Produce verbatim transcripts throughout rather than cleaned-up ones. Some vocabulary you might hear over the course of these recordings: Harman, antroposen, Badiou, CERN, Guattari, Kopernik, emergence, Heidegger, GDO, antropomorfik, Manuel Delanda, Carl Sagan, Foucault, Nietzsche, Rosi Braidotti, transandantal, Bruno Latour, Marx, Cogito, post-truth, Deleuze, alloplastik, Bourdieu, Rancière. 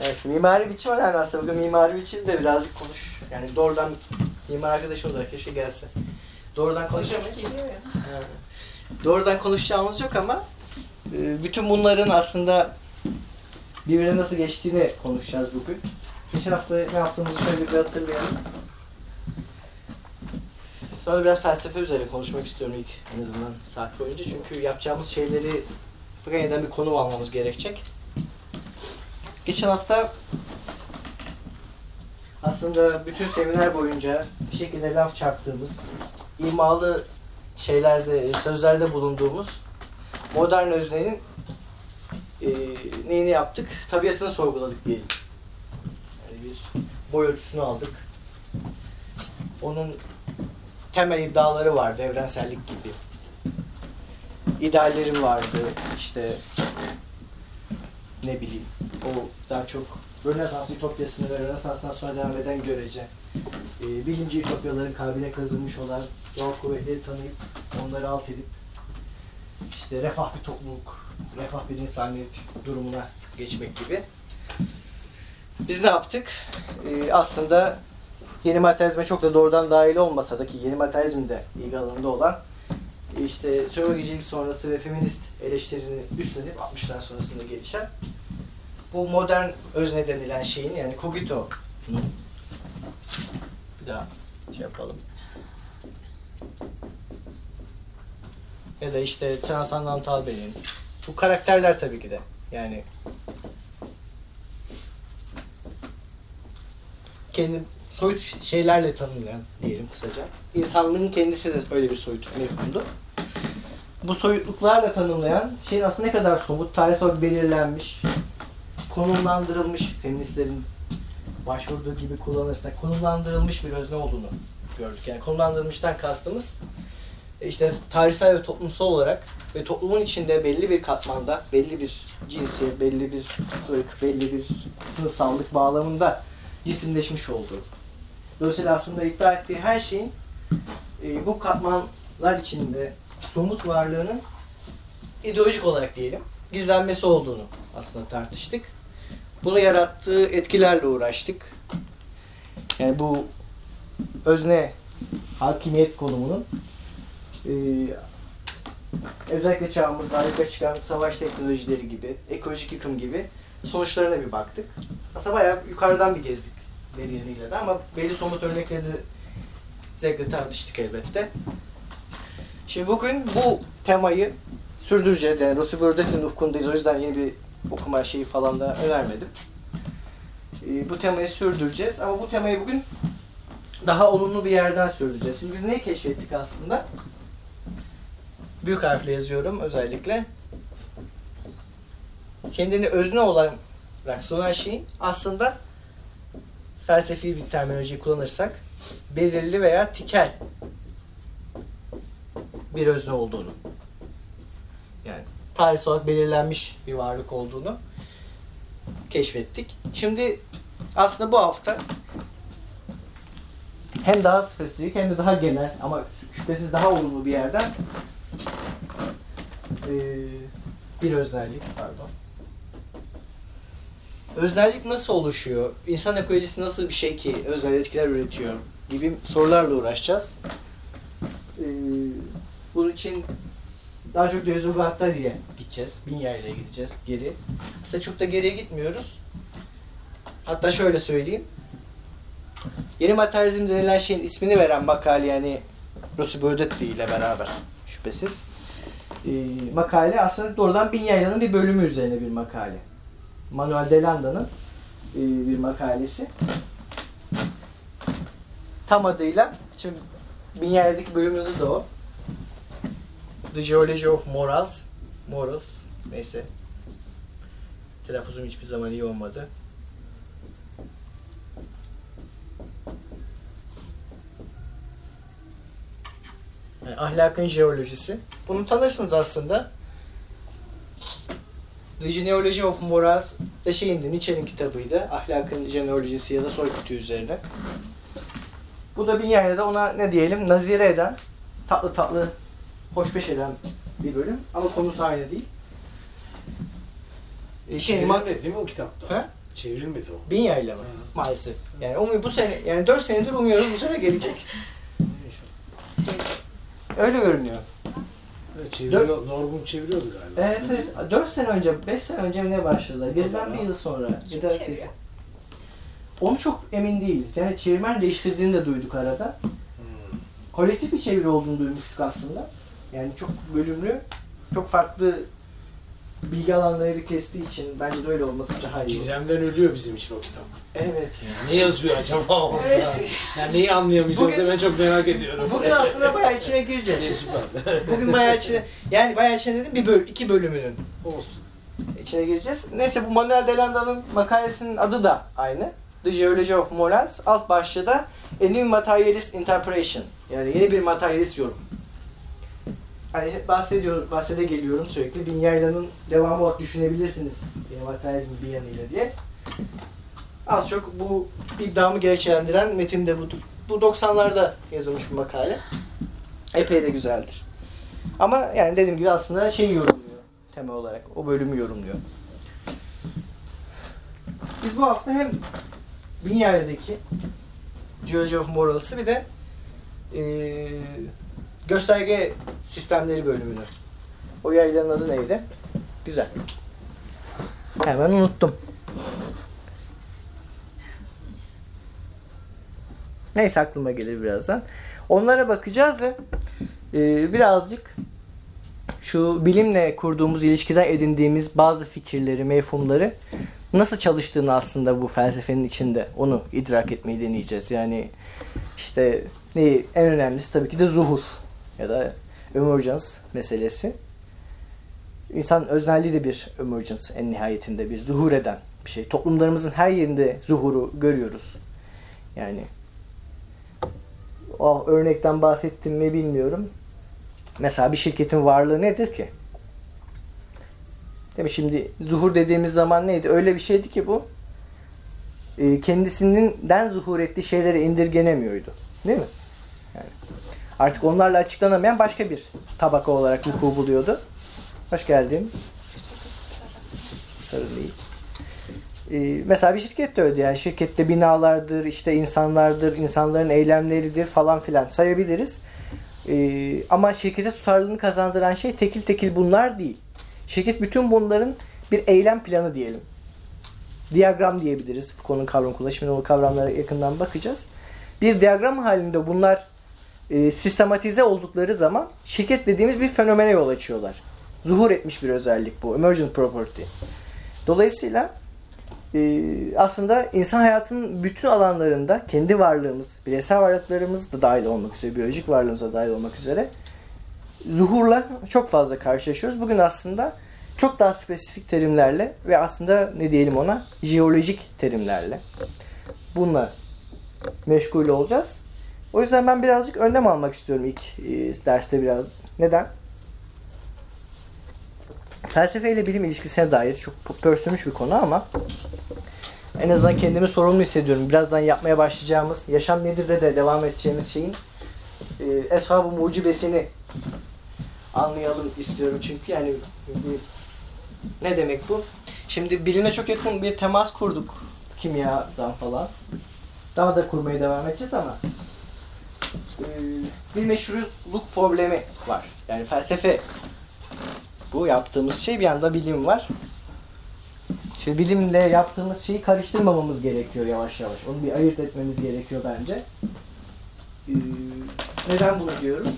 Evet, mimari biçim önemli aslında. Bugün mimari biçim de birazcık konuş. Yani doğrudan mimar arkadaş olarak keşke gelse. Doğrudan konuşamayız. Evet. Doğrudan konuşacağımız yok ama bütün bunların aslında birbirine nasıl geçtiğini konuşacağız bugün. Geçen hafta ne yaptığımızı şöyle bir hatırlayalım. Sonra biraz felsefe üzerine konuşmak istiyorum ilk en azından saat boyunca. Çünkü yapacağımız şeyleri yeniden bir konu almamız gerekecek. Geçen hafta aslında bütün seminer boyunca bir şekilde laf çarptığımız, imalı şeylerde, sözlerde bulunduğumuz modern öznenin e, neyini yaptık? Tabiatını sorguladık diyelim. Yani bir boy ölçüsünü aldık. Onun temel iddiaları vardı, evrensellik gibi. İdeallerim vardı, işte ne bileyim, o daha çok Rönesans ütopyasını ve Rönesans'tan sonra devam eden görece, e, birinci ütopyaların kalbine kazınmış olan doğal kuvvetleri tanıyıp, onları alt edip, işte refah bir topluluk, refah bir insaniyet durumuna geçmek gibi. Biz ne yaptık? E, aslında yeni materyalizme çok da doğrudan dahil olmasa da ki yeni materyalizm de ilgi alanında olan işte sömürgecilik sonrası ve feminist eleştirini üstlenip altmışlar sonrasında gelişen bu modern özne denilen şeyin yani Cogito'nun bir daha şey yapalım ya da işte transandantal beyin bu karakterler tabii ki de yani kendi soyut şeylerle tanımlayan diyelim kısaca. İnsanlığın kendisi de öyle bir soyut mefhumdu. Bu soyutluklarla tanımlayan şeyin aslında ne kadar somut, tarihsel belirlenmiş, konumlandırılmış, feministlerin başvurduğu gibi kullanırsak konumlandırılmış bir özne olduğunu gördük. Yani konumlandırılmıştan kastımız işte tarihsel ve toplumsal olarak ve toplumun içinde belli bir katmanda, belli bir cinsiyet, belli bir ırk, belli bir sınıfsallık bağlamında cisimleşmiş olduğu. Dolayısıyla aslında iddia ettiği her şeyin e, bu katmanlar içinde somut varlığının ideolojik olarak diyelim gizlenmesi olduğunu aslında tartıştık. Bunu yarattığı etkilerle uğraştık. Yani bu özne hakimiyet konumunun e, özellikle çağımızda harika çıkan savaş teknolojileri gibi, ekolojik yıkım gibi sonuçlarına bir baktık. Aslında bayağı yukarıdan bir gezdik veri yanıyla da ama belli somut örnekleri de zevkle tartıştık elbette. Şimdi bugün bu temayı sürdüreceğiz. Yani Rosi Braidotti'nin ufkundayız. O yüzden yeni bir okuma şeyi falan da önermedim. E, bu temayı sürdüreceğiz ama bu temayı bugün daha olumlu bir yerden sürdüreceğiz. Şimdi biz neyi keşfettik aslında? Büyük harfle yazıyorum özellikle. Kendini özne olan sunan şeyin aslında felsefi bir terminoloji kullanırsak belirli veya tikel bir özne olduğunu, yani tarihsel olarak belirlenmiş bir varlık olduğunu keşfettik. Şimdi aslında bu hafta hem daha spesifik hem de daha genel ama şüphesiz daha olumlu bir yerden bir öznerlik pardon. Öznellik nasıl oluşuyor? İnsan ekolojisi nasıl bir şey ki öznel etkiler üretiyor? Gibi sorularla uğraşacağız. Ee, bunun için daha çok Deleuze ve Guattari'ye gideceğiz. Binya'yla gideceğiz geri. Aslında çok da geriye gitmiyoruz. Hatta şöyle söyleyeyim. Yeni materyalizm denilen şeyin ismini veren makale yani Rosi Braidotti ile beraber şüphesiz. Ee, makale aslında doğrudan Binya'nın bir bölümü üzerine bir makale. Manuel Delanda'nın bir makalesi. Tam adıyla, şimdi Binya'daki bölümünde de o. The Geology of Morals. Morals, neyse. Telaffuzum hiçbir zaman iyi olmadı. Yani ahlakın jeolojisi. Bunu tanırsınız aslında. The Genealogy of Morals da şeyindi, Nietzsche'nin kitabıydı. Ahlakın genealojisi ya da soykütü üzerine. Bu da Binya'da ona ne diyelim, nazire eden, tatlı tatlı hoşbeş eden bir bölüm. Ama konusu aynı değil. E, şey, Şehirman değil mi o kitapta? He? Çevrilmedi o. Binya ile mi? Maalesef. Yani umuyor bu sene, yani dört senedir umuyoruz bu sene gelecek. Öyle görünüyor. Evet, çeviriyor, Norgun çeviriyordu galiba. Evet, evet. Dört sene önce, beş sene önce ne başladılar? Gezden bir yıl sonra. Kim çeviriyor? Onu çok emin değiliz. Yani çevirmen değiştirdiğini de duyduk arada. Hmm. Kolektif bir çeviri olduğunu duymuştuk aslında. Yani çok bölümlü, çok farklı bilgi alanları kestiği için bence de öyle olması daha iyi. Gizemden ölüyor bizim için o kitap. Evet. Yani ne yazıyor acaba? Evet. Yani neyi anlayamayacağız bugün, ben çok merak ediyorum. Bugün aslında bayağı içine gireceğiz. Bugün bayağı içine, yani bayağı içine dedim bir böl, iki bölümünün. Olsun. İçine gireceğiz. Neyse bu Manuel Delanda'nın makalesinin adı da aynı. The Geology of Morals. Alt başlığı da A New Materialist Interpretation. Yani yeni bir materyalist yorum. Hani hep bahsediyoruz, bahsede geliyorum sürekli. Binyayla'nın devamı olarak düşünebilirsiniz materyalizm bir yanıyla diye. Az çok bu iddiamı gerekçelendiren metin de budur. Bu doksanlarda yazılmış bir makale. Epey de güzeldir. Ama yani dediğim gibi aslında şeyi yorumluyor temel olarak. O bölümü yorumluyor. Biz bu hafta hem Binyayla'daki Geology of Morals'ı bir de ee, gösterge sistemleri bölümünü. O yaylanın adı neydi? Güzel. Hemen unuttum. Neyse aklıma gelir birazdan. Onlara bakacağız ve e, birazcık şu bilimle kurduğumuz ilişkiden edindiğimiz bazı fikirleri, mefhumları nasıl çalıştığını aslında bu felsefenin içinde onu idrak etmeyi deneyeceğiz. Yani işte neyi? En önemlisi tabii ki de zuhur. Ya da emergence meselesi. İnsan öznelliği de bir emergence en nihayetinde bir zuhur eden bir şey. Toplumlarımızın her yerinde zuhuru görüyoruz. Yani o örnekten bahsettim mi bilmiyorum. Mesela bir şirketin varlığı nedir ki? Değil mi? Şimdi zuhur dediğimiz zaman neydi? Öyle bir şeydi ki bu kendisinden zuhur ettiği şeylere indirgenemiyordu. Değil mi? Yani artık onlarla açıklanamayan başka bir tabaka olarak vuku buluyordu. Hoş geldin. Sarı değil. Ee, mesela bir şirket de öyle. Yani şirkette binalardır, işte insanlardır, insanların eylemleridir falan filan sayabiliriz. Ee, ama şirkete tutarlılığını kazandıran şey tekil tekil bunlar değil. Şirket bütün bunların bir eylem planı diyelim. Diyagram diyebiliriz. Foucault'un kavramı kullanıyor. Şimdi o kavramlara yakından bakacağız. Bir diyagram halinde bunlar E, sistematize oldukları zaman şirket dediğimiz bir fenomene yol açıyorlar. Zuhur etmiş bir özellik bu. Emergent property. Dolayısıyla e, aslında insan hayatının bütün alanlarında kendi varlığımız, bireysel varlıklarımız da dahil olmak üzere, biyolojik varlığımıza dahil olmak üzere zuhurla çok fazla karşılaşıyoruz. Bugün aslında çok daha spesifik terimlerle ve aslında ne diyelim ona jeolojik terimlerle bununla meşgul olacağız. O yüzden ben birazcık önlem almak istiyorum ilk derste biraz. Neden? Felsefe ile bilim ilişkisine dair çok pörsümüş bir konu ama en azından kendimi sorumlu hissediyorum. Birazdan yapmaya başlayacağımız, yaşam nedir de de devam edeceğimiz şeyin eshab-ı mucibesini anlayalım istiyorum. Çünkü yani ne demek bu? Şimdi bilime çok yakın bir temas kurduk kimyadan falan. Daha da kurmaya devam edeceğiz ama bir meşruluk problemi var. Yani felsefe bu yaptığımız şey, bir yanda bilim var. Şimdi bilimle yaptığımız şeyi karıştırmamamız gerekiyor yavaş yavaş. Onu bir ayırt etmemiz gerekiyor bence. Ee, neden bunu diyorum?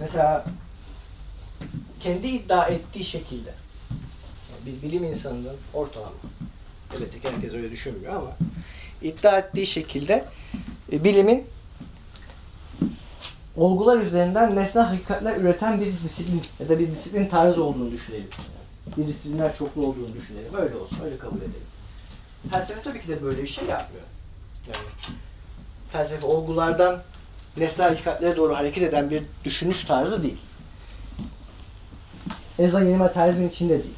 Mesela kendi iddia ettiği şekilde yani bir bilim insanının ortalama, elbette ki herkes öyle düşünmüyor ama iddia ettiği şekilde bilimin olgular üzerinden nesne hakikatler üreten bir disiplin ya da bir disiplin tarzı olduğunu düşünelim. Bir disiplinler çoklu olduğunu düşünelim. Öyle olsun, öyle kabul edelim. Felsefe tabii ki de böyle bir şey yapmıyor. Yani felsefe olgulardan nesne hakikatlere doğru hareket eden bir düşünüş tarzı değil. En azından yeni materyalizmin içinde değil.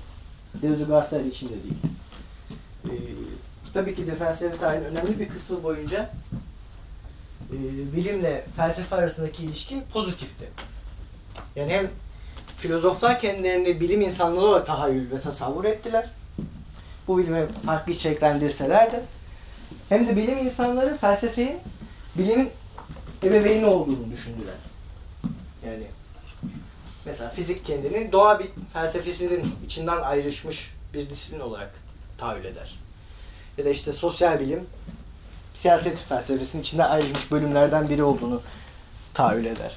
Deleuze Guattari içinde değil. Ee, tabii ki de felsefe tarihinin önemli bir kısmı boyunca bilimle felsefe arasındaki ilişki pozitifti. Yani hem filozoflar kendilerini bilim insanları olarak tahayyül ve tasavvur ettiler bu bilimi farklı içeriklendirselerdi, hem de bilim insanları felsefeyi bilimin ebeveyni olduğunu düşündüler. Yani mesela fizik kendini doğa felsefesinin içinden ayrışmış bir disiplin olarak tahayyül eder. Ya da işte sosyal bilim siyaset felsefesinin içinden ayrışmış bölümlerden biri olduğunu tahayyül eder.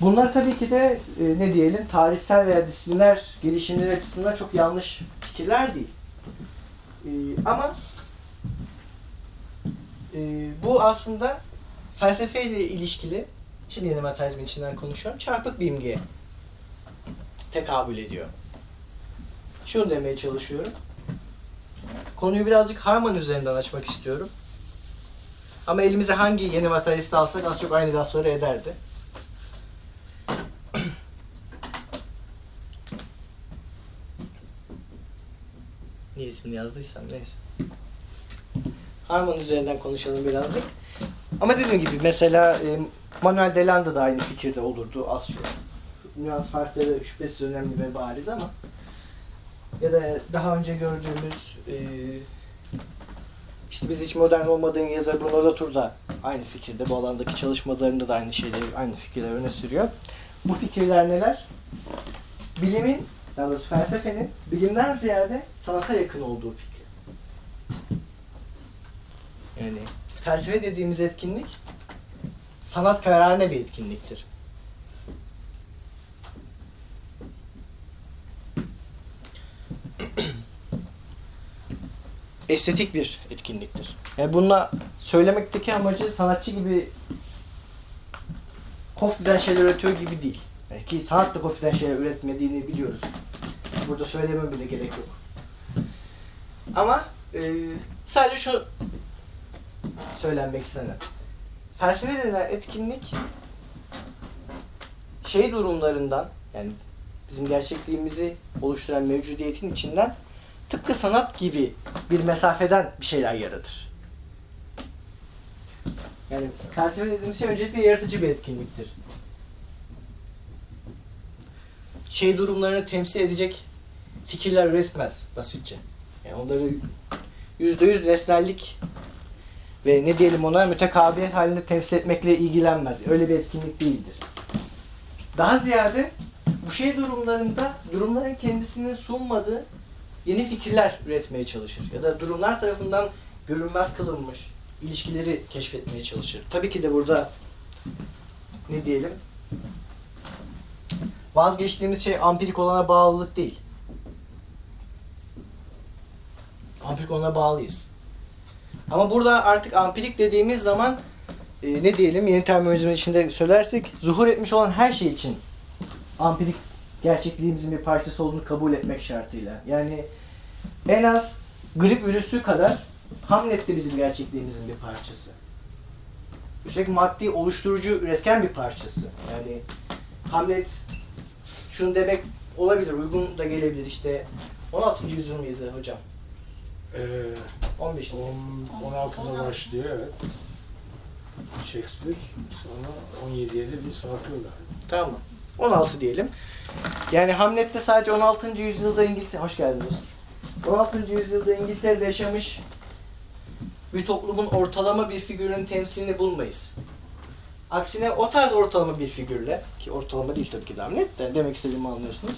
Bunlar tabii ki de e, ne diyelim tarihsel veya disiplinler gelişimleri açısından çok yanlış fikirler değil. E, ama e, bu aslında felsefeyle ilişkili, şimdi yine materyalizmin içinden konuşuyorum, çarpık bir imgeye tekabül ediyor. Şunu demeye çalışıyorum. Konuyu birazcık Harman üzerinden açmak istiyorum. Ama elimize hangi yeni materyalisti alsak az çok aynı lafları ederdi. Niye ismini yazdıysam neyse. Harman üzerinden konuşalım birazcık. Ama dediğim gibi mesela e, Manuel Delanda da aynı fikirde olurdu az çok. Nüans farkları şüphesiz önemli ve bariz ama ya da daha önce gördüğümüz e, işte biz hiç modern olmadığın yazar Bruno Latour da aynı fikirde, bu alandaki çalışmalarında da aynı şeyleri, aynı fikirleri öne sürüyor. Bu fikirler neler? Bilimin, daha doğrusu felsefenin bilimden ziyade sanata yakın olduğu fikri. Yani felsefe dediğimiz etkinlik sanatkarane bir etkinliktir. Estetik bir etkinliktir. Yani bununla söylemekteki amacı sanatçı gibi kofiden şeyler üretiyor gibi değil. Yani ki sanat da kofiden şeyler üretmediğini biliyoruz. Burada söylemem bile gerek yok. Ama e, sadece şu söylenmek istenen. Felsefe denilen etkinlik şey durumlarından, yani bizim gerçekliğimizi oluşturan mevcudiyetin içinden tıpkı sanat gibi bir mesafeden bir şeyler yaratır. Yani felsefe dediğimiz şey öncelikle yaratıcı bir etkinliktir. Şey durumlarını temsil edecek fikirler üretmez basitçe. Yani onları yüzde yüz nesnellik ve ne diyelim ona mütekabiliyet halinde temsil etmekle ilgilenmez. Öyle bir etkinlik değildir. Daha ziyade bu şey durumlarında durumların kendisinin sunmadığı yeni fikirler üretmeye çalışır. Ya da durumlar tarafından görünmez kılınmış ilişkileri keşfetmeye çalışır. Tabii ki de burada ne diyelim vazgeçtiğimiz şey ampirik olana bağlılık değil. Ampirik olana bağlıyız. Ama burada artık ampirik dediğimiz zaman e, ne diyelim yeni terminolojinin içinde söylersek zuhur etmiş olan her şey için ampirik gerçekliğimizin bir parçası olduğunu kabul etmek şartıyla. Yani en az grip virüsü kadar Hamlet de bizim gerçekliğimizin bir parçası. Üstelik maddi oluşturucu üretken bir parçası. Yani Hamlet şunu demek olabilir, uygun da gelebilir işte. on altıncı yüzyıl mıydı hocam? Ee, on beş. on altıda başlıyor evet. Shakespeare sonra on yediye de bir sarkıyorlar. Tamam. on altı diyelim. Yani Hamlet'te sadece on altıncı yüzyılda İngiltere... Hoş geldiniz. on altıncı yüzyılda İngiltere'de yaşamış bir toplumun ortalama bir figürün temsilini bulmayız. Aksine o tarz ortalama bir figürle, ki ortalama değil tabii ki de Hamlet de, demek istediğimi anlıyorsunuz.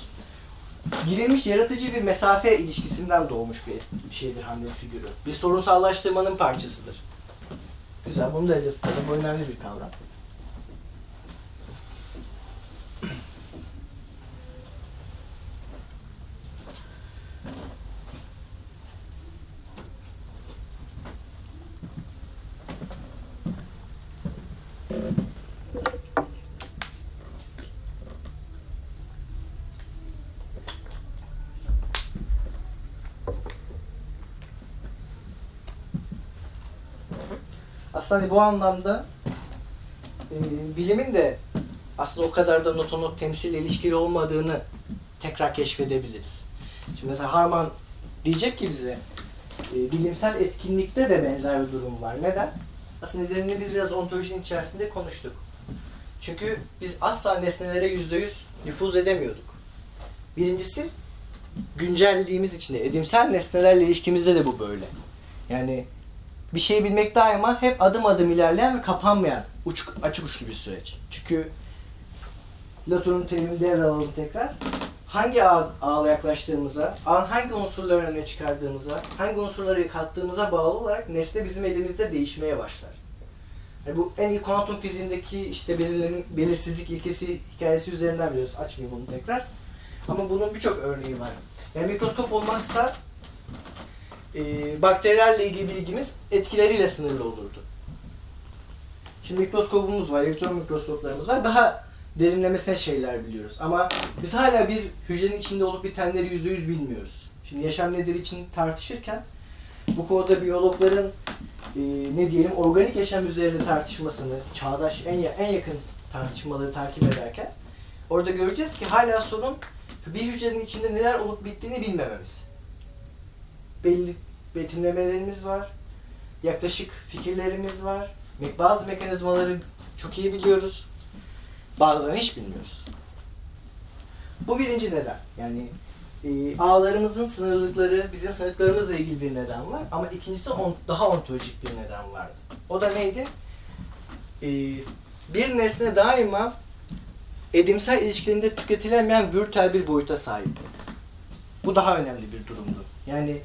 Girilmiş yaratıcı bir mesafe ilişkisinden doğmuş bir şeydir Hamlet figürü. Bir sorunsallaştırmanın parçasıdır. Güzel, bunu da elde tutalım. Bu önemli bir kavram. Hani bu anlamda e, bilimin de aslında o kadar da notonot temsille ilişkili olmadığını tekrar keşfedebiliriz. Şimdi mesela Harman diyecek ki bize e, bilimsel etkinlikte de benzer bir durum var. Neden? Aslında nedenini biz biraz ontolojinin içerisinde konuştuk. Çünkü biz asla nesnelere yüzde yüz nüfuz edemiyorduk. Birincisi güncelliğimiz içinde, edimsel nesnelerle ilişkimizde de bu böyle. Yani bir şeyi bilmek daima hep adım adım ilerleyen ve kapanmayan uç, açık uçlu bir süreç. Çünkü Latour'un terimini devralalım tekrar. Hangi ağ, ağla yaklaştığımıza, hangi unsurları öne çıkardığımıza, hangi unsurları kattığımıza bağlı olarak nesne bizim elimizde değişmeye başlar. Yani bu en iyi kuantum fiziğindeki işte belirsizlik ilkesi hikayesi üzerinden biliyoruz. Açmayayım bunu tekrar. Ama bunun birçok örneği var. Yani mikroskop olmazsa e, bakterilerle ilgili bilgimiz etkileriyle sınırlı olurdu. Şimdi mikroskopumuz var, elektron mikroskoplarımız var. Daha derinlemesine şeyler biliyoruz. Ama biz hala bir hücrenin içinde olup bitenleri yüzde yüz bilmiyoruz. Şimdi yaşam nedir için tartışırken bu konuda biyologların e, ne diyelim organik yaşam üzerinde tartışmasını, çağdaş en, en yakın tartışmaları takip ederken orada göreceğiz ki hala sorun bir hücrenin içinde neler olup bittiğini bilmememiz. Belli betimlemelerimiz var, yaklaşık fikirlerimiz var, bazı mekanizmaları çok iyi biliyoruz, bazılarını hiç bilmiyoruz. Bu birinci neden. Yani e, ağlarımızın sınırlılıkları, bizim sınırlıklarımızla ilgili bir neden var ama ikincisi on, daha ontolojik bir neden vardı. O da neydi? E, bir nesne daima edimsel ilişkilerinde tüketilemeyen virtüel bir boyuta sahipti. Bu daha önemli bir durumdu. Yani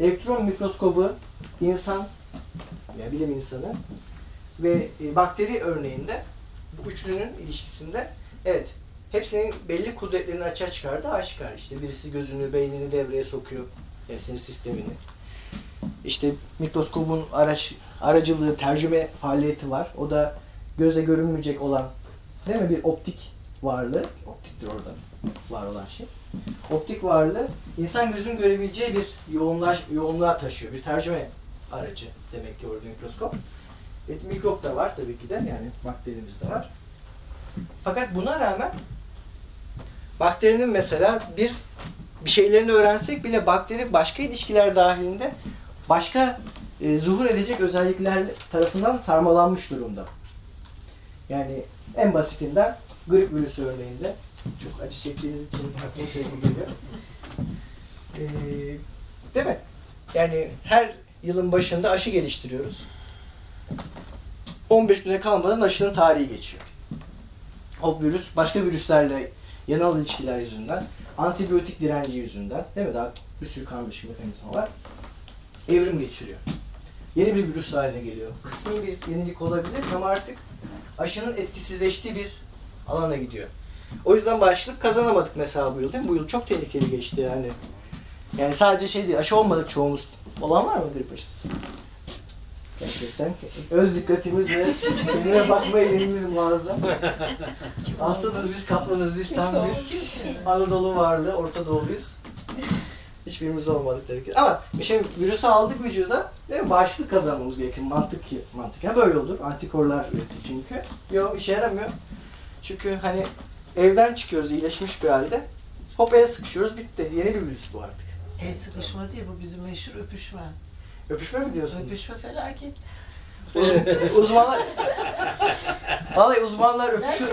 elektron mikroskobu insan, ya bilim insanı ve bakteri örneğinde bu üçlünün ilişkisinde evet hepsinin belli kudretlerini açığa çıkardı aşikar. İşte birisi gözünü, beynini devreye sokuyor, yani sinir sistemini. İşte mikroskobun araç, aracılığı, tercüme faaliyeti var. O da göze görünmeyecek olan değil mi? Bir optik varlığı, optiktir orada var olan şey. Optik varlığı insan gözünün görebileceği bir yoğunlaş, yoğunluğa taşıyor. Bir tercüme aracı demek ki orada mikroskop. Evet, mikrop da var tabii ki de yani bakterimiz de var. Fakat buna rağmen bakterinin mesela bir bir şeylerini öğrensek bile bakteri başka ilişkiler dahilinde başka e, zuhur edecek özellikler tarafından sarmalanmış durumda. Yani en basitinden grip virüsü örneğinde, çok acı çektiğiniz için aklıma şey geliyor. Ee, değil mi? Yani her yılın başında aşı geliştiriyoruz. on beş güne kalmadan aşının tarihi geçiyor. O virüs başka virüslerle yanal ilişkiler yüzünden, antibiyotik direnci yüzünden, değil mi? Daha bir sürü karmaşık mekanizma var. Evrim geçiriyor. Yeni bir virüs haline geliyor. Kısmi bir yenilik olabilir ama artık aşının etkisizleştiği bir alana gidiyor. O yüzden bağışıklık kazanamadık mesela bu yıl değil mi? Bu yıl çok tehlikeli geçti yani. Yani sadece şey değil, aşı olmadık çoğumuz. Olan var mı grip aşısı? Gerçekten öz dikkatimiz ve kendine bakma eğilimimiz muazzam. Aslanız biz, kaplanız biz, tam bir Anadolu varlığı, Orta Doğuluyuz. Hiçbirimiz olmadık tabii ki. Ama şimdi virüsü aldık vücuda, değil mi? Bağışıklık kazanmamız gerekiyor. Mantık ki, mantık ya böyle olur. Antikorlar üretti çünkü. Yok, işe yaramıyor. Çünkü hani evden çıkıyoruz iyileşmiş bir halde. Hop el sıkışıyoruz, bitti. Yeni bir virüs bu artık. El sıkışma değil, bu bizim meşhur öpüşme. Öpüşme mi diyorsunuz? Öpüşme felaket. Uzmanlar... Vallahi uzmanlar öpüşür.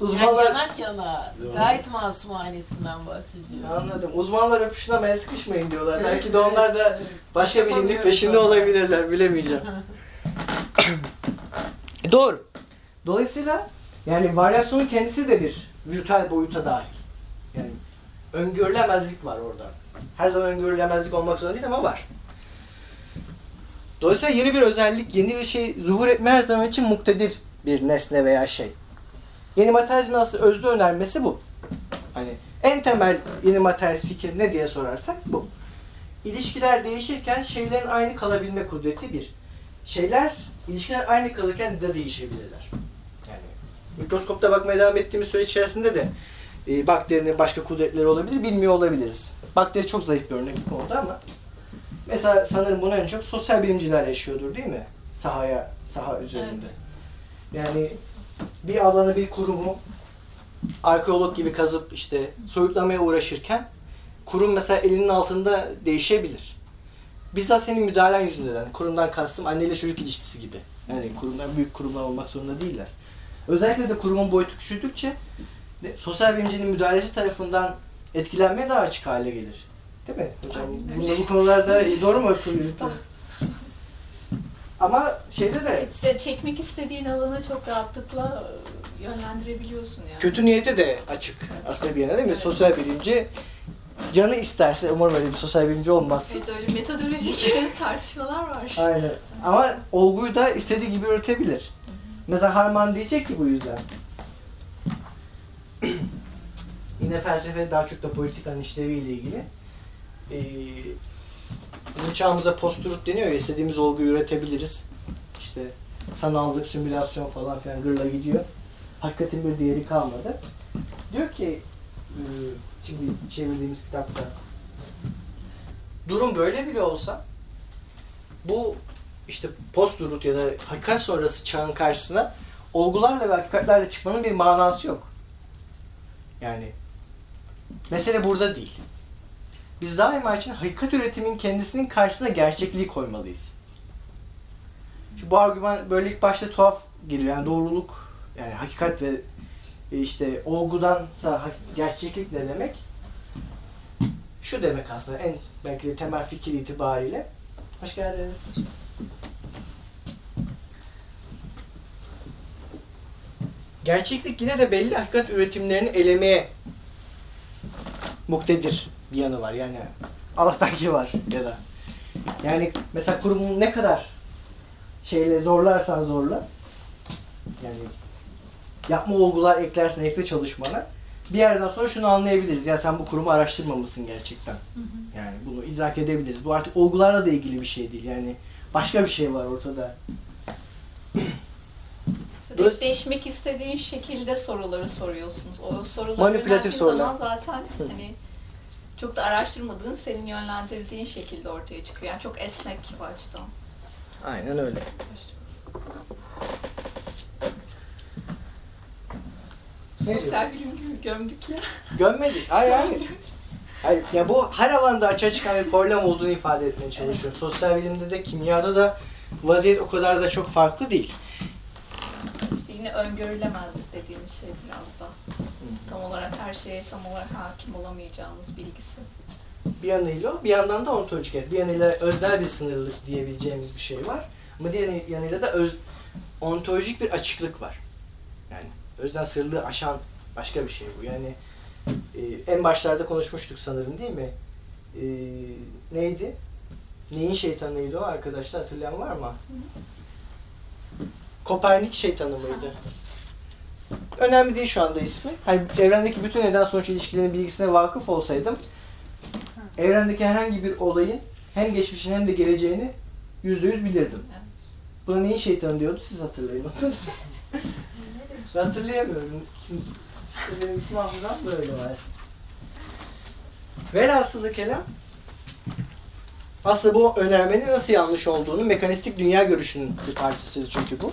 Uzmanlar... Yani yanak yana. Gayet masumhanesinden bahsediyor. Anladım. Uzmanlar öpüşün ama el sıkışmayın diyorlar. Evet. Belki de onlar da başka bir hindik peşinde olabilirler. Bilemeyeceğim. Doğru. Dolayısıyla yani varyasyonun kendisi de bir virtüel boyuta dahil. Yani öngörülemezlik var orada. Her zaman öngörülemezlik olmak zorunda değil ama var. Dolayısıyla yeni bir özellik, yeni bir şey zuhur etme her zaman için muktedir bir nesne veya şey. Yeni materyalizmin aslında özlü önermesi bu. Hani en temel yeni materyalist fikir ne diye sorarsak bu. İlişkiler değişirken şeylerin aynı kalabilme kudreti bir. Şeyler, ilişkiler aynı kalırken de değişebilirler. Yani mikroskopta bakmaya devam ettiğimiz süre içerisinde de e, bakterinin başka kudretleri olabilir, bilmiyor olabiliriz. Bakteri çok zayıf bir örnek oldu ama mesela sanırım bunu en çok sosyal bilimciler yaşıyordur değil mi? Sahaya, saha üzerinde. Evet. Yani bir alanı, bir kurumu arkeolog gibi kazıp işte soyutlamaya uğraşırken kurum mesela elinin altında değişebilir. Bizzat senin müdahalen yüzünden. Kurumdan kastım anneyle çocuk ilişkisi gibi. Yani kurumlar büyük kurumlar olmak zorunda değiller. Özellikle de kurumun boyutu küçüldükçe sosyal bilimcinin müdahalesi tarafından etkilenmeye daha açık hale gelir. Değil mi hocam? Bu, bu konularda doğru mu okuyoruz? Ama şeyde de... Çekmek istediğin alana çok rahatlıkla yönlendirebiliyorsun yani. Kötü niyete de açık aslında bir yana, değil mi? Evet. Sosyal bilimci canı isterse, umarım öyle bir sosyal bilimci olmaz. Evet, öyle metodolojik tartışmalar var. Aynen. Ama olguyu da istediği gibi üretebilir. Hı hı. Mesela Harman diyecek ki bu yüzden. Yine felsefe, daha çok da politikanın işleviyle ilgili. Ee, bizim çağımıza post-truth deniyor ya, istediğimiz olguyu üretebiliriz. İşte sanallık, simülasyon falan filan gırla gidiyor. Hakikatin bir değeri kalmadı. Diyor ki, şimdi çevirdiğimiz kitapta, durum böyle bile olsa, bu işte post-truth ya da hakikat sonrası çağın karşısına olgularla ve hakikatlerle çıkmanın bir manası yok. Yani mesele burada değil. Biz daima için hakikat üretimin kendisinin karşısına gerçekliği koymalıyız. Şu bu argüman böyle ilk başta tuhaf geliyor. Yani doğruluk, yani hakikat ve işte olgudansa gerçeklik ne demek? Şu demek aslında en belki de temel fikir itibariyle. Hoş geldiniz. Gerçeklik yine de belli hakikat üretimlerini elemeye muktedir bir yanı var. Yani Allah'tan ki var ya da. Yani mesela kurumu ne kadar şeyle zorlarsan zorla, yani yapma olgular eklersen ekle çalışmana, bir yerden sonra şunu anlayabiliriz. Ya sen bu kurumu araştırmamışsın gerçekten. Hı hı. Yani bunu idrak edebiliriz. Bu artık olgularla da ilgili bir şey değil. Yani başka bir şey var ortada. Değişmek istediğin şekilde soruları soruyorsunuz. O soruları manipülatif sorular zaten hani çok da araştırmadığın, senin yönlendirdiğin şekilde ortaya çıkıyor. Yani çok esnek bu açıdan. Aynen öyle. Sosyal bilim gibi gömdük ya. Gömmedik. Hayır hayır. hayır. Ya bu her alanda açığa çıkan bir problem olduğunu ifade etmeye çalışıyor. Evet. Sosyal bilimde de, kimyada da vaziyet o kadar da çok farklı değil. Yine öngörülemezlik dediğimiz şey biraz da. Tam olarak her şeye tam olarak hakim olamayacağımız bilgisi. Bir yanıyla o, bir yandan da ontolojik et. Bir yanıyla öznel bir sınırlılık diyebileceğimiz bir şey var. Ama diğer yanıyla da öz, ontolojik bir açıklık var. Yani öznel sınırlılığı aşan başka bir şey bu. Yani e, en başlarda konuşmuştuk sanırım, değil mi? E, neydi? Neyin şeytanıydı o? Arkadaşlar hatırlayan var mı? Hı hı. Kopernik şeytanı mıydı? Önemli değil şu anda ismi. Hani evrendeki bütün neden sonuç ilişkilerinin bilgisine vakıf olsaydım, evrendeki herhangi bir olayın hem geçmişini hem de geleceğini yüzde yüz bilirdim. Buna neyin şeytanı diyordu? Siz hatırlayın. Ben hatırlayamıyorum. Benim isim hafızam böyle var. Velhasılı kelam, aslında bu önermenin nasıl yanlış olduğunu, mekanistik dünya görüşünün bir parçası çünkü bu.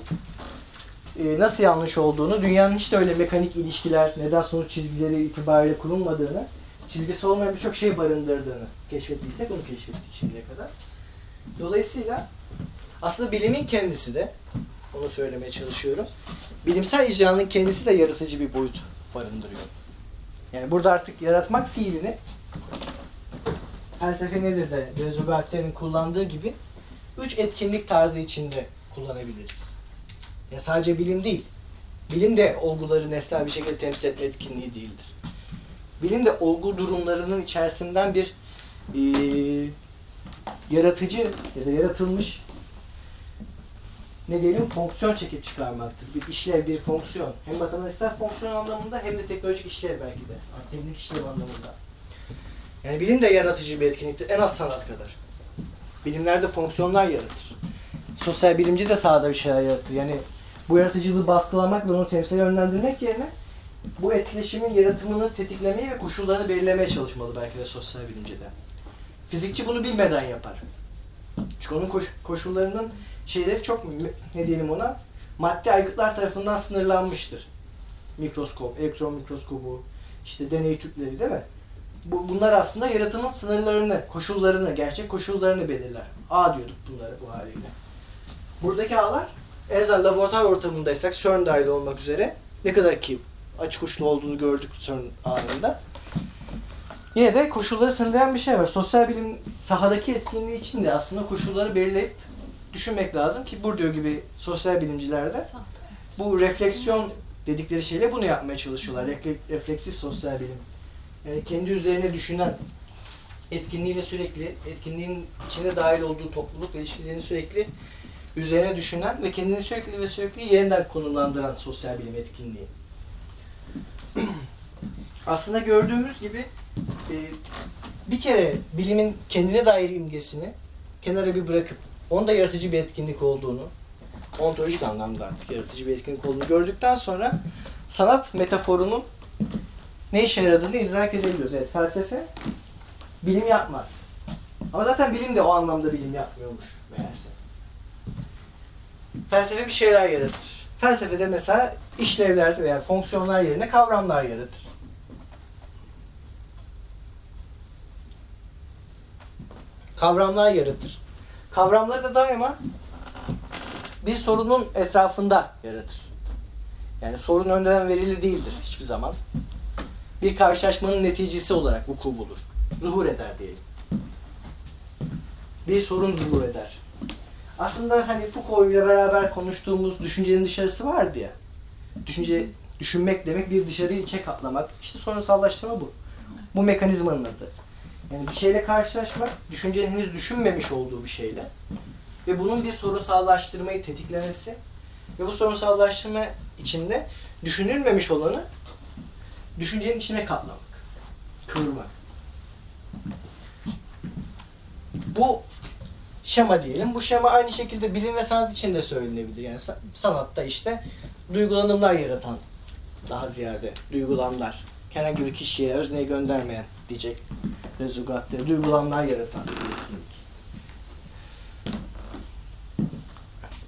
Ee, nasıl yanlış olduğunu, dünyanın hiç de öyle mekanik ilişkiler, neden sonuç çizgileri itibariyle kurulmadığını, çizgisi olmayan birçok şey barındırdığını keşfettiysek onu keşfettik şimdiye kadar. Dolayısıyla aslında bilimin kendisi de, onu söylemeye çalışıyorum, bilimsel icranın kendisi de yaratıcı bir boyut barındırıyor. Yani burada artık yaratmak fiilini, felsefe nedir de Deleuze Guattari'nin kullandığı gibi üç etkinlik tarzı içinde kullanabiliriz. Yani sadece bilim değil. Bilim de olguları nesnel bir şekilde temsil etme etkinliği değildir. Bilim de olgu durumlarının içerisinden bir e, yaratıcı ya da yaratılmış ne diyelim fonksiyon çekip çıkarmaktır. Bir işlev, bir fonksiyon. Hem matematiksel fonksiyon anlamında hem de teknolojik işlev belki de. Teknik işlev anlamında. Yani bilim de yaratıcı bir etkinliktir, en az sanat kadar. Bilimler de fonksiyonlar yaratır. Sosyal bilimci de sahada bir şeyler yaratır. Yani bu yaratıcılığı baskılamak ve onu temsil yönlendirmek yerine bu etkileşimin yaratımını tetiklemeye ve koşullarını belirlemeye çalışmalı belki de sosyal bilimci de. Fizikçi bunu bilmeden yapar. Çünkü onun koş- koşullarının şeyleri çok, ne diyelim ona, maddi aygıtlar tarafından sınırlanmıştır. Mikroskop, elektron mikroskobu, işte deney tüpleri, değil mi? Bunlar aslında yaratımın sınırlarını, koşullarını, gerçek koşullarını belirler. A diyorduk bunları bu haliyle. Buradaki A'lar, ezel laboratuvar ortamındaysak, CERN dahil olmak üzere, ne kadar ki açık uçlu olduğunu gördük CERN ağında. yine de koşulları sınırlayan bir şey var. Sosyal bilim sahadaki etkinliği için de aslında koşulları belirleyip düşünmek lazım ki Bourdieu gibi sosyal bilimcilerde bu refleksiyon dedikleri şeyle bunu yapmaya çalışıyorlar. Refleksif sosyal bilim. Yani kendi üzerine düşünen, etkinliğiyle sürekli, etkinliğin içine dahil olduğu topluluk ilişkilerini sürekli üzerine düşünen ve kendini sürekli ve sürekli yeniden konumlandıran sosyal bilim etkinliği. Aslında gördüğümüz gibi bir kere bilimin kendine dair imgesini kenara bir bırakıp onda yaratıcı bir etkinlik olduğunu, ontolojik anlamda artık yaratıcı bir etkinlik olduğunu gördükten sonra sanat metaforunun ne işe yaradığını idrak edebiliyoruz. Evet, felsefe bilim yapmaz. Ama zaten bilim de o anlamda bilim yapmıyormuş meğerse. Felsefe bir şeyler yaratır. Felsefede mesela işlevler veya fonksiyonlar yerine kavramlar yaratır. Kavramlar yaratır. Kavramları da daima bir sorunun etrafında yaratır. Yani sorun önden verili değildir hiçbir zaman. Bir karşılaşmanın neticesi olarak vuku bulur. Zuhur eder diyelim. Bir sorun zuhur eder. Aslında hani Foucault ile beraber konuştuğumuz düşüncenin dışarısı vardı ya. Düşünce, düşünmek demek bir dışarıyı içe katlamak. İşte sorunsallaştırma bu. Bu mekanizmanın adı. Yani bir şeyle karşılaşmak, düşüncenin henüz düşünmemiş olduğu bir şeyle ve bunun bir sorunsallaştırmayı tetiklemesi ve bu sorunsallaştırma içinde düşünülmemiş olanı düşüncenin içine katlamak, kıvırmak. Bu şema diyelim. Bu şema aynı şekilde bilim ve sanat için de söylenebilir. Yani sanatta işte duygulanımlar yaratan, daha ziyade duygulanımlar, herhangi bir kişiye, özneye göndermeyen diyecek Guattari, duygulanımlar yaratan.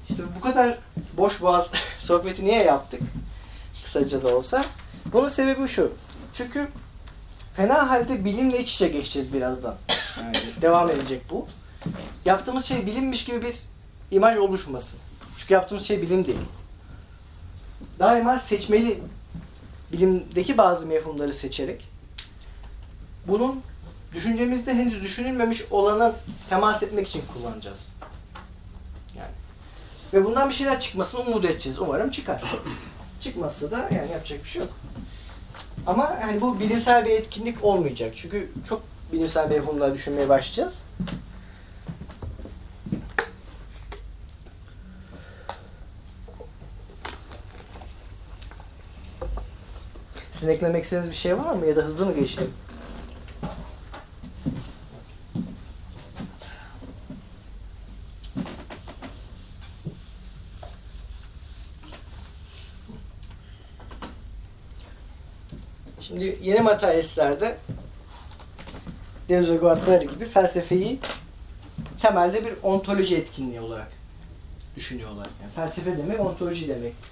İşte bu kadar boş boğaz sohbeti niye yaptık? Kısaca da olsa. Bunun sebebi şu. Çünkü fena halde bilimle iç içe geçeceğiz birazdan. Yani devam edecek bu. Yaptığımız şey bilinmiş gibi bir imaj oluşmasın. Çünkü yaptığımız şey bilim değil. Daima seçmeli, bilimdeki bazı mefhumları seçerek bunun düşüncemizde henüz düşünülmemiş olana temas etmek için kullanacağız. Yani. Ve bundan bir şeyler çıkmasını umut edeceğiz. Umarım çıkar. Çıkmazsa da yani yapacak bir şey yok. Ama yani bu bilimsel bir etkinlik olmayacak. Çünkü çok bilimsel mefhumlar düşünmeye başlayacağız. Sizin eklemek istediğiniz bir şey var mı? Ya da hızlı mı geçtim? Şimdi yeni materyalistlerde Deleuze ve Guattari gibi felsefeyi temelde bir ontoloji etkinliği olarak düşünüyorlar. Yani felsefe demek ontoloji demektir.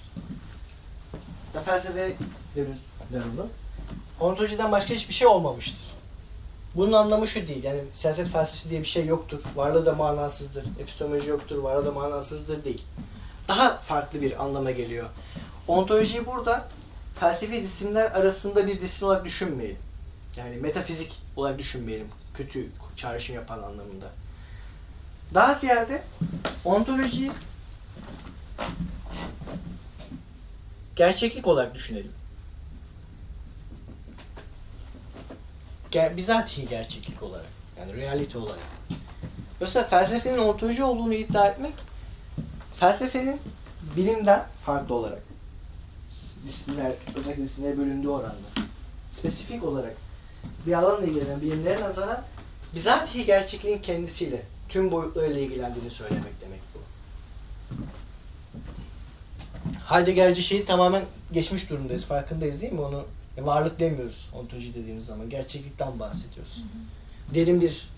Ya felsefe diyoruz. Ontolojiden başka hiçbir şey olmamıştır. Bunun anlamı şu değil, yani siyaset felsefesi diye bir şey yoktur, varlığı da manasızdır, epistemoloji yoktur, varlığı da manasızdır değil. Daha farklı bir anlama geliyor. Ontolojiyi burada felsefi disiplinler arasında bir disiplin olarak düşünmeyelim. Yani metafizik olarak düşünmeyelim, kötü çağrışım yapan anlamında. Daha ziyade ontolojiyi gerçeklik olarak düşünelim. Bizatihi gerçeklik olarak, yani realite olarak. Mesela felsefenin ontoloji olduğunu iddia etmek, felsefenin bilimden farklı olarak, disiplinler, özellikle disiplinlere bölündüğü oranda, spesifik olarak bir alanla ilgilenen bilimlere nazaran bizatihi gerçekliğin kendisiyle, tüm boyutlarıyla ilgilendiğini söylemek demek bu. Heidegger'ci şeyi tamamen geçmiş durumdayız, farkındayız değil mi? Onu E varlık demiyoruz ontoloji dediğimiz zaman. Gerçeklikten bahsediyoruz. Hı hı. Derin bir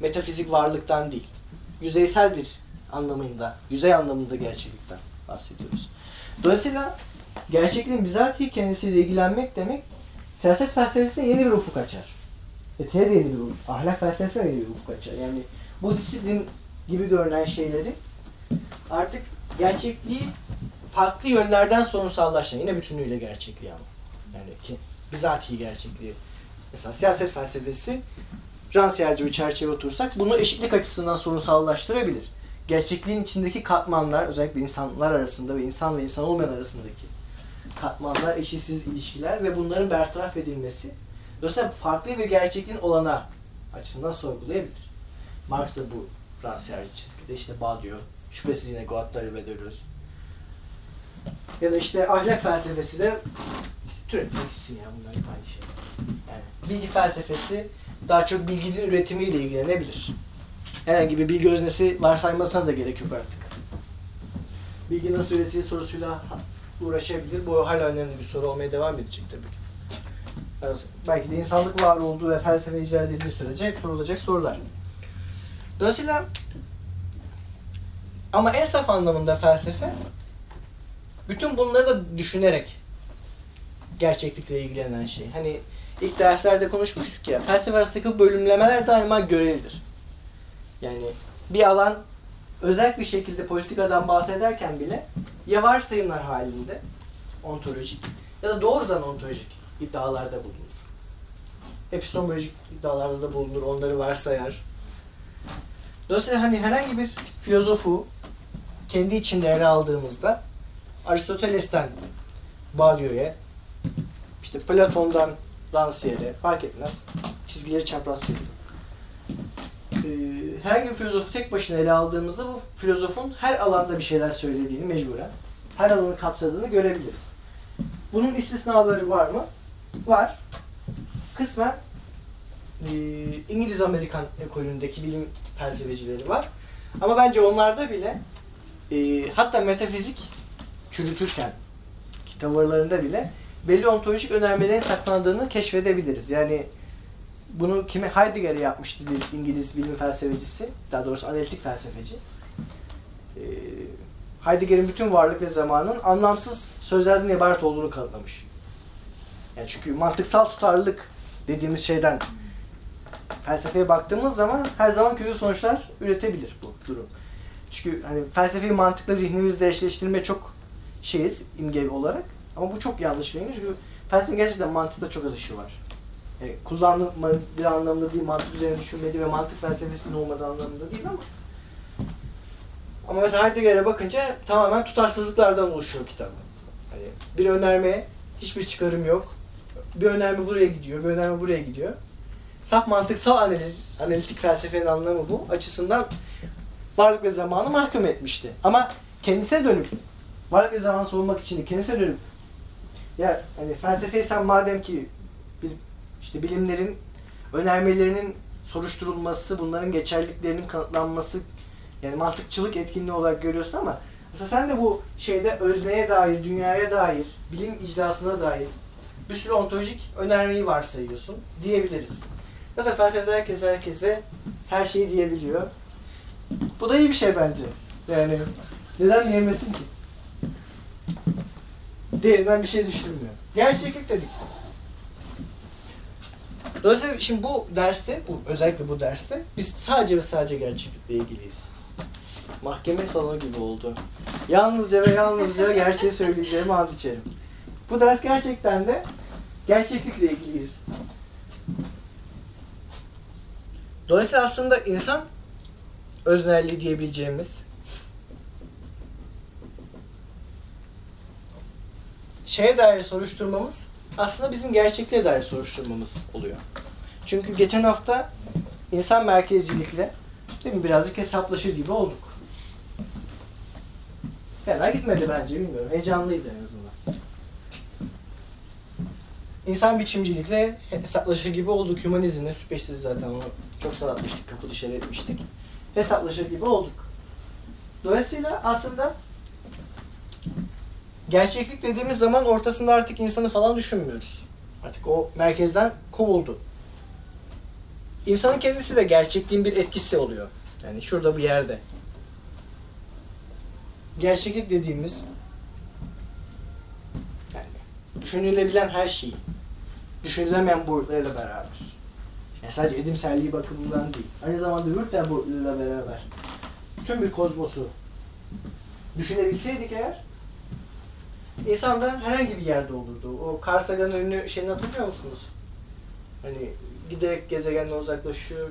metafizik varlıktan değil. Yüzeysel bir anlamında, yüzey anlamında gerçeklikten bahsediyoruz. Dolayısıyla gerçekliğin bizatihi kendisiyle ilgilenmek demek siyaset felsefesine yeni bir ufuk açar. Etiğe de yeni bir ufuk, ahlak felsefesine yeni bir ufuk açar. Yani bu disiplin gibi görünen şeyleri artık gerçekliği farklı yönlerden sorunsallaştıran, yine bütünlüğüyle gerçekliği ama. Yani bizatihi gerçekliği Mesela siyaset felsefesi ransiyerci bir çerçeve otursak bunu eşitlik açısından sorunsallaştırabilir. Gerçekliğin içindeki katmanlar, özellikle insanlar arasında ve insan ve insan olmayan arasındaki katmanlar, eşitsiz ilişkiler ve bunların bertaraf edilmesi, dolayısıyla farklı bir gerçekliğin olanağı açısından sorgulayabilir. Marx da bu ransiyerci çizgide, işte Badiou, şüphesiz yine Guattari ve Deleuze. Ya da işte ahlak felsefesi de türetmeksin ya, bunlar hep aynı şey. Yani bilgi felsefesi daha çok bilginin üretimiyle ilgilenebilir. Herhangi bir bilgi öznesi varsaymasına da gerek yok artık. Bilgi nasıl üretilir sorusuyla uğraşabilir. Bu hala önemli bir soru olmaya devam edecek tabii ki. Yani belki de insanlık var olduğu ve felsefe icra edildiği sürece sorulacak sorular. Dolayısıyla ama en saf anlamında felsefe bütün bunları da düşünerek gerçeklikle ilgilenen şey. Hani ilk derslerde konuşmuştuk ya, felsefe arasındaki bölümlemeler daima görelidir. Yani bir alan özel bir şekilde politikadan bahsederken bile ya varsayımlar halinde ontolojik ya da doğrudan ontolojik iddialarda bulunur. Epistemolojik iddialarda da bulunur, onları varsayar. Dolayısıyla hani herhangi bir filozofu kendi içinde ele aldığımızda Aristoteles'ten Badiou'ya, işte Platon'dan Rancière'e fark etmez, çizgileri çapraz çizdim. Herhangi bir filozofu tek başına ele aldığımızda bu filozofun her alanda bir şeyler söylediğini mecburen, her alanı kapsadığını görebiliriz. Bunun istisnaları var mı? Var. Kısmen e, İngiliz-Amerikan ekolündeki bilim felsefecileri var. Ama bence onlarda bile e, hatta metafizik çürütürken ki tavırlarında bile belli ontolojik önermelerin saklandığını keşfedebiliriz. Yani bunu kime, Heidegger'e yapmıştı bir İngiliz bilim felsefecisi, daha doğrusu analitik felsefeci. Ee, Heidegger'in bütün varlık ve zamanın anlamsız sözlerden ibaret olduğunu kanıtlamış. Yani çünkü mantıksal tutarlılık dediğimiz şeyden felsefeye baktığımız zaman her zaman kötü sonuçlar üretebilir bu durum. Çünkü hani felsefeyi mantıkla zihnimizle eşleştirmeye çok şeyiz imge olarak, ama bu çok yanlış bir imge çünkü felsefenin gerçekten mantıkla çok az işi var. Yani kullanılmadığı bir anlamda değil, mantık üzerine düşünmediği ve mantık felsefesinin olmadığı anlamda değil ama ama mesela Heidegger'e bakınca tamamen tutarsızlıklardan oluşuyor kitabı. Yani bir önermeye hiçbir çıkarım yok. Bir önerme buraya gidiyor, bir önerme buraya gidiyor. Saf mantıksal analiz, analitik felsefenin anlamı bu. Açısından varlık ve zamanı mahkum etmişti. Ama kendisine dönüp, varlık ve zamanı savunmak için de kendisine dönüp ya hani felsefeyi sen madem ki bir İşte bilimlerin önermelerinin soruşturulması, bunların geçerliliklerinin kanıtlanması, yani mantıkçılık etkinliği olarak görüyorsun ama aslında sen de bu şeyde özneye dair, dünyaya dair, bilim icrasına dair bir sürü ontolojik önermeyi varsayıyorsun diyebiliriz. Ya da felsefede herkes herkese her şeyi diyebiliyor. Bu da iyi bir şey bence. Yani neden diyemesin ki? Değerinden bir şey düşünmüyor. Gerçeklik dedik. Dolayısıyla şimdi bu derste, bu, özellikle bu derste biz sadece ve sadece gerçeklikle ilgiliyiz. Mahkeme salonu gibi oldu. Yalnızca ve yalnızca gerçeği söyleyeceğimi ant içerim. Bu ders gerçekten de gerçeklikle ilgiliyiz. Dolayısıyla aslında insan öznelliği diyebileceğimiz şeye dair soruşturmamız aslında bizim gerçekliğe dair soruşturmamız oluyor. Çünkü geçen hafta insan merkezcilikle değil mi, birazcık hesaplaşır gibi olduk. Fena gitmedi bence, bilmiyorum. Heyecanlıydı en azından. İnsan biçimcilikle hesaplaşır gibi olduk. Hümanizmle süpeşsiz zaten onu çok tanıtmıştık, kapı dışarı etmiştik. Hesaplaşır gibi olduk. Dolayısıyla aslında gerçeklik dediğimiz zaman ortasında artık insanı falan düşünmüyoruz. Artık o merkezden kovuldu. İnsanın kendisi de gerçekliğin bir etkisi oluyor. Yani şurada bir yerde. Gerçeklik dediğimiz yani düşünülebilen her şeyi, düşünülemeyen boyutlarıyla beraber. Yani sadece edimselliği bakımından değil, aynı zamanda hürten boyutlarıyla beraber. Tüm bir kozmosu düşünebilseydik eğer İnsan da herhangi bir yerde olurdu. O Carl Sagan'ın ünlü şeyini hatırlıyor musunuz? hani giderek gezegenden uzaklaşıyor.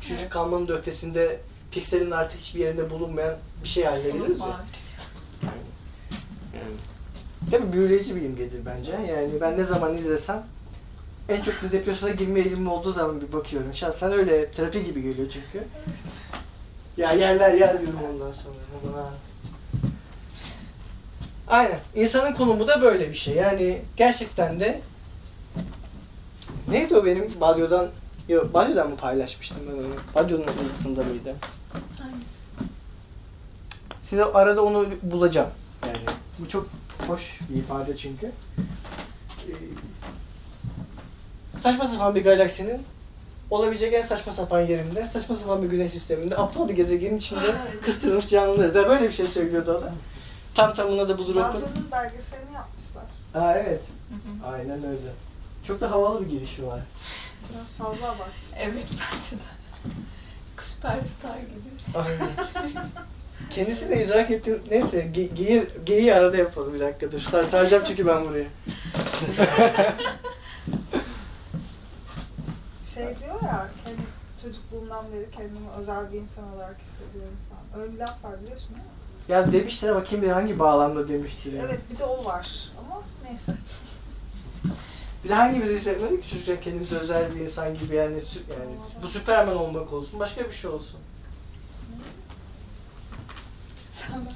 Küçücük evet. kalmanın da ötesinde pikselin artık hiçbir yerinde bulunmayan bir şey haline geliriz ya. Yani, yani. Tabii büyüleyici bir imgedir bence. Yani ben ne zaman izlesem en çok da depresyona girme eğilimli olduğu zaman bir bakıyorum. Şahsen öyle terapi gibi geliyor çünkü. Ya yerler yer diyorum ondan sonra. Ha. Aynen. İnsanın konumu da böyle bir şey. Yani gerçekten de neydi o benim Badiou'dan Yo, Badiou'dan mı paylaşmıştım ben onu? Badiou'nun yazısında mıydı? Hangisi? Size arada onu bulacağım. Yani bu çok hoş bir ifade çünkü. Ee, saçma sapan bir galaksinin olabilecek en saçma sapan yerinde, saçma sapan bir güneş sisteminde, aptal bir gezegenin içinde kıstırılmış canlılarız. Böyle bir şey söylüyordu o da. Tam tamına da bulur okun. Badiou'nun belgeselini yapmışlar. Aa evet. Hı hı. Aynen öyle. Çok da havalı bir girişi var. Biraz fazla bak. Evet bence de. Süperstar gibi. Aynen. Kendisini izah ettim. Neyse ge- geyi, geyi arada yapalım bir dakika dur. Saracağım çünkü ben buraya. Şey diyor ya, kendi çocukluğumdan beri kendimi özel bir insan olarak hissediyorum falan. Öyle bir laf var biliyorsun değil mi? Ya demişler ama kim bilir hangi bağlamda demiştir. Yani. Evet bir de o var ama neyse. Bir de hangimiz hissetmedik ki çocukken kendimizi özel bir insan gibi yani, yani bu Süperman olmak olsun, başka bir şey olsun.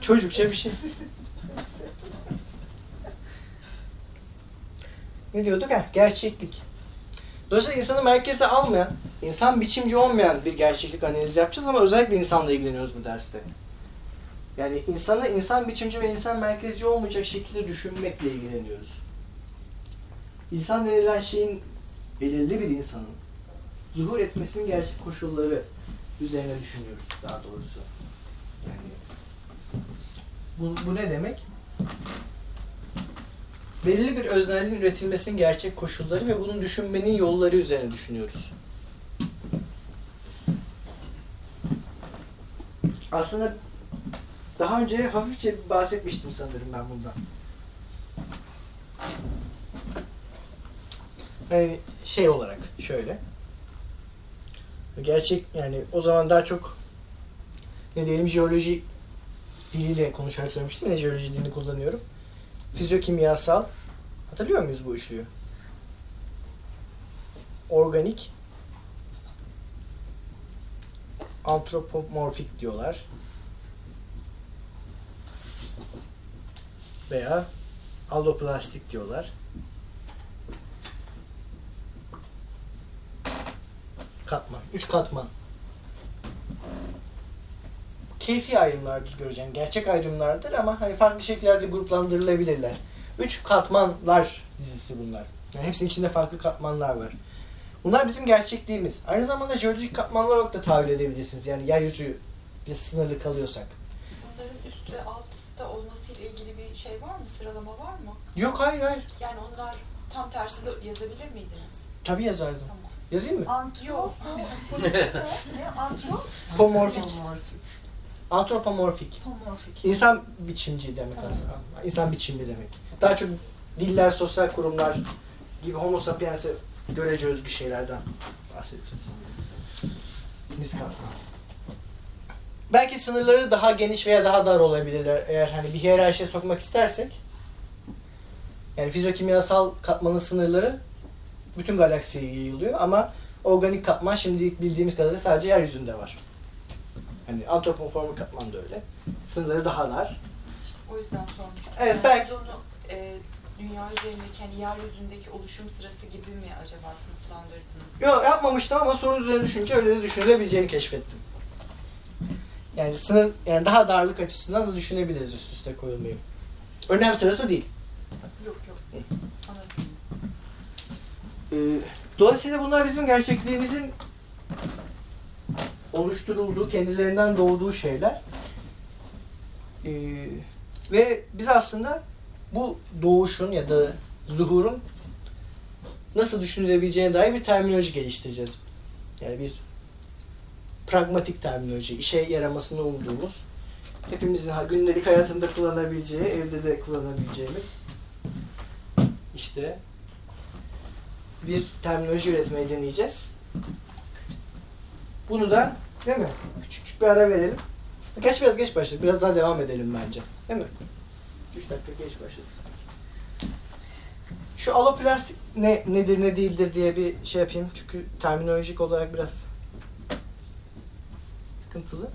Çocukça bir şey. Ne diyorduk ha? Gerçeklik. Dolayısıyla insanı merkeze almayan, insan biçimci olmayan bir gerçeklik analizi yapacağız ama özellikle insanla ilgileniyoruz bu derste. Yani insanı insan biçimci ve insan merkezci olmayacak şekilde düşünmekle ilgileniyoruz. İnsan denilen şeyin, belirli bir insanın zuhur etmesinin gerçek koşulları üzerine düşünüyoruz daha doğrusu. Yani bu, bu ne demek? Belirli bir öznelliğin üretilmesinin gerçek koşulları ve bunu düşünmenin yolları üzerine düşünüyoruz. Aslında daha önce hafifçe bahsetmiştim sanırım ben bundan. Yani şey olarak şöyle. Gerçek yani o zaman daha çok ne diyelim jeoloji diliyle konuşarak söylemiştim ya jeoloji dilini kullanıyorum. Fizyokimyasal, hatırlıyor muyuz bu üçlüyü? Organik, antropomorfik diyorlar. Veya alloplastik diyorlar. Katman, üç katman. Keyfi ayrımlardır göreceğim. Gerçek ayrımlardır ama hani farklı şekillerde gruplandırılabilirler. Üç katmanlar dizisi bunlar. Yani hepsinin içinde farklı katmanlar var. Bunlar bizim gerçekliğimiz. Aynı zamanda jeolojik katmanlar olarak da tahayyül edebilirsiniz. Yani yeryüzü bir sınırlı kalıyorsak. Bunların üstü ve altta olmasıyla ilgili bir şey var mı? Sıralama var mı? Yok hayır hayır. Yani onlar tam tersi de yazabilir miydiniz? Tabii yazardım. Tamam. Yazayım mı? Antrop. Antrop. Pomorfik. Antropomorfik. Pomorfik. İnsan biçimci demek tamam. aslında. İnsan biçimli demek. Daha çok diller, sosyal kurumlar gibi homo sapiens'e görece özgü şeylerden bahsedeceğiz. Miskan. Belki sınırları daha geniş veya daha dar olabilirler. Eğer hani bir hiyerarşiye sokmak istersek. Yani fizyokimyasal katmanın sınırları bütün galaksiye yayılıyor ama organik katman şimdilik bildiğimiz kadarıyla sadece yeryüzünde var. Yani antropomorfik katman da öyle. Sınırları daha dar. İşte o yüzden sormuştum. Evet, yani belki onu e, dünya üzerindeki, yani yeryüzündeki oluşum sırası gibi mi acaba sınıflandırdınız? Yok, yapmamıştım ama sorun üzerine düşünce öyle de düşünülebileceğini keşfettim. Yani sınır, yani daha darlık açısından da düşünebiliriz üst üste koyulmayı. Önem sırası değil. Yok yok. Hı. Anladım. Dolayısıyla bunlar bizim gerçekliğimizin oluşturulduğu, kendilerinden doğduğu şeyler. Ee, ve biz aslında bu doğuşun ya da zuhurun nasıl düşünülebileceğine dair bir terminoloji geliştireceğiz. Yani bir pragmatik terminoloji, işe yaramasını umduğumuz, hepimizin gündelik hayatında kullanabileceği, evde de kullanabileceğimiz işte bir terminoloji üretmeyi deneyeceğiz. Bunu da değil mi? Küçük, küçük bir ara verelim. Geç biraz geç başladık. Biraz daha devam edelim bence. Değil mi? üç dakika geç başladık sanki. Şu aloplastik ne, nedir ne değildir diye bir şey yapayım. Çünkü terminolojik olarak biraz sıkıntılı.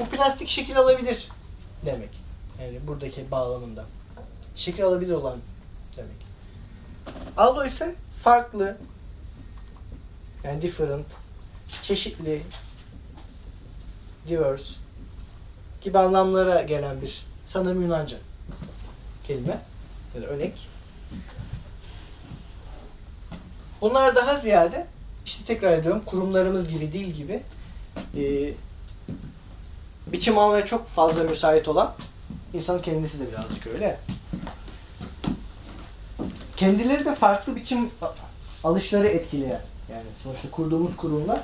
Bu plastik şekil alabilir demek. Yani buradaki bağlamında. Şekil alabilir olan demek. Aldo ise farklı, yani different, çeşitli, diverse gibi anlamlara gelen bir sanırım Yunanca kelime ya da örnek. Bunlar daha ziyade işte tekrar ediyorum kurumlarımız gibi, dil gibi e, biçim almaya çok fazla müsait olan insan kendisi de birazcık öyle. Kendileri de farklı biçim alışları etkileyen, yani sonuçta kurduğumuz kurumlar,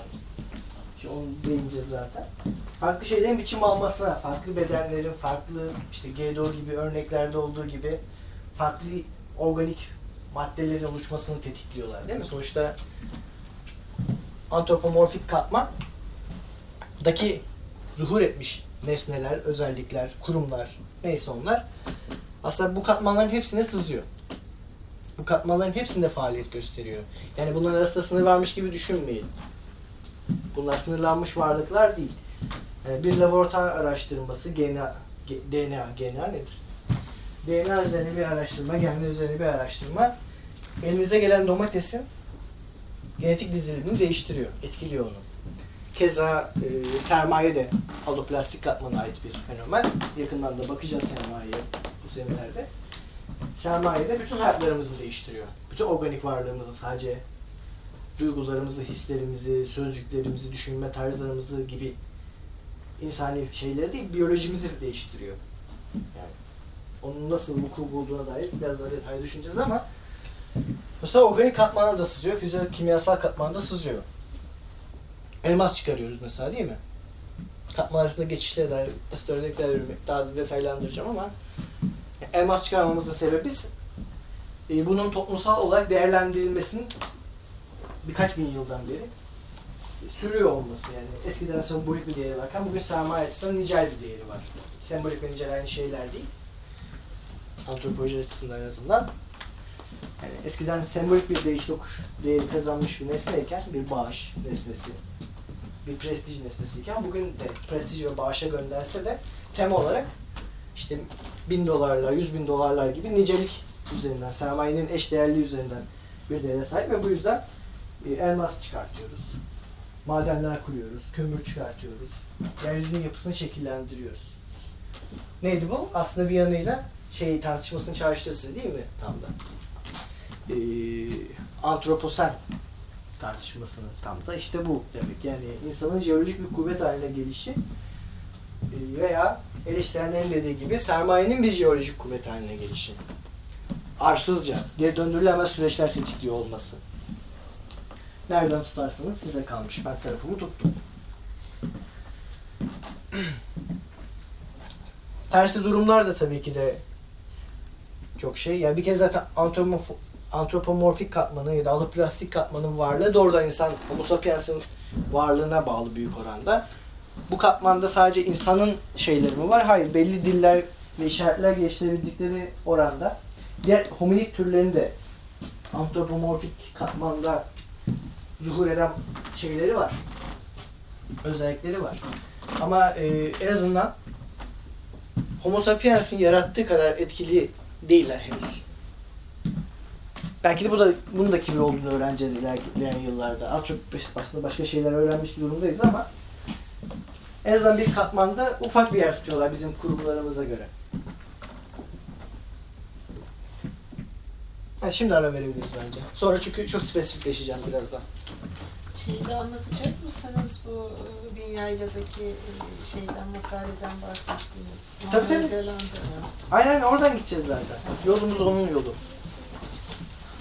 işte onu değineceğiz zaten, farklı şeylerin biçim almasına, farklı bedenlerin, farklı işte G D O gibi örneklerde olduğu gibi farklı organik maddelerin oluşmasını tetikliyorlar değil mi? Sonuçta antropomorfik katmandaki zuhur etmiş nesneler, özellikler, kurumlar, neyse onlar aslında bu katmanların hepsine sızıyor. Bu katmanların hepsinde faaliyet gösteriyor. Yani bunların arasında sınır varmış gibi düşünmeyin. Bunlar sınırlanmış varlıklar değil. Yani bir laboratuvar araştırması D N A, D N A, D N A nedir? D N A üzerine bir araştırma, genler üzerine bir araştırma elinize gelen domatesin genetik dizilimini değiştiriyor, etkiliyor onu. Keza e, sermaye de aloplastik katmana ait bir fenomen. Yakından da bakacağız sermayeye bu seminerde. Sermaye de bütün hayatlarımızı değiştiriyor. Bütün organik varlığımızı, sadece duygularımızı, hislerimizi, sözcüklerimizi, düşünme tarzlarımızı gibi insani şeyleri değil, biyolojimizi değiştiriyor. Yani onun nasıl vuku bulduğuna dair biraz daha detaylı düşüneceğiz ama mesela organik katmana da sızıyor, fizyolojik, kimyasal katmana da sızıyor. Elmas çıkarıyoruz mesela değil mi? Katman arasında geçişlere dair basit örnekler vermek, daha da detaylandıracağım ama elmas çıkarmamızın sebebi e, bunun toplumsal olarak değerlendirilmesinin birkaç bin yıldan beri sürüyor olması yani. Eskiden sembolik bir değeri varken bugün sermaye açısından nicel bir değeri var. Sembolik ve nicel aynı şeyler değil. Antropoloji açısından en azından. Yani eskiden sembolik bir değiş dokuş değeri kazanmış bir nesneyken, bir bağış nesnesi, bir prestij nesnesiyken bugün de prestij ve bağışa gönderse de tema olarak işte bin dolarlar, yüz bin dolarlar gibi nicelik üzerinden, sermayenin eşdeğerliği üzerinden bir değere sahip ve bu yüzden elmas çıkartıyoruz, madenler kuruyoruz, kömür çıkartıyoruz, yeryüzünün yapısını şekillendiriyoruz. Neydi bu? Aslında bir yanıyla şey tartışmasının çağrıştırıcısı değil mi tam da? Ee, antroposen tartışmasının tam da işte bu demek. Yani insanın jeolojik bir kuvvet haline gelişi veya eleştirenlerin dediği gibi sermayenin bir jeolojik kuvvet haline gelişi. Arsızca, geri döndürülemez süreçler tetikliyor olması. Nereden tutarsanız size kalmış. Ben tarafımı tuttum. Tersi durumlar da tabii ki de çok şey. Yani bir kez zaten antropof- antropomorfik katmanı ya da aloplastik katmanın varlığı doğrudan insan, homo sapiens'in varlığına bağlı büyük oranda. Bu katmanda sadece insanın şeyleri mi var? Hayır, belli diller ve işaretler geliştirebildikleri oranda diğer hominid türlerin de antropomorfik katmanda zuhur eden şeyleri var, özellikleri var. Ama e, en azından homo sapiens'in yarattığı kadar etkili değiller henüz. Belki de bu da, bunun da kimi olduğunu öğreneceğiz ilerleyen yıllarda. Az çok aslında başka şeyler öğrenmiş durumdayız ama en azından bir katmanda ufak bir yer tutuyorlar bizim kurumlarımıza göre. Yani şimdi ara verebiliriz bence. Sonra çünkü çok spesifikleşeceğim birazdan. Şeyi de anlatacak mısınız bu Binyayla'daki şeyden, makaleden bahsettiğiniz? Tabii Manuel tabii. Delanda'nın. Aynen oradan gideceğiz zaten. Yolumuz onun yolu.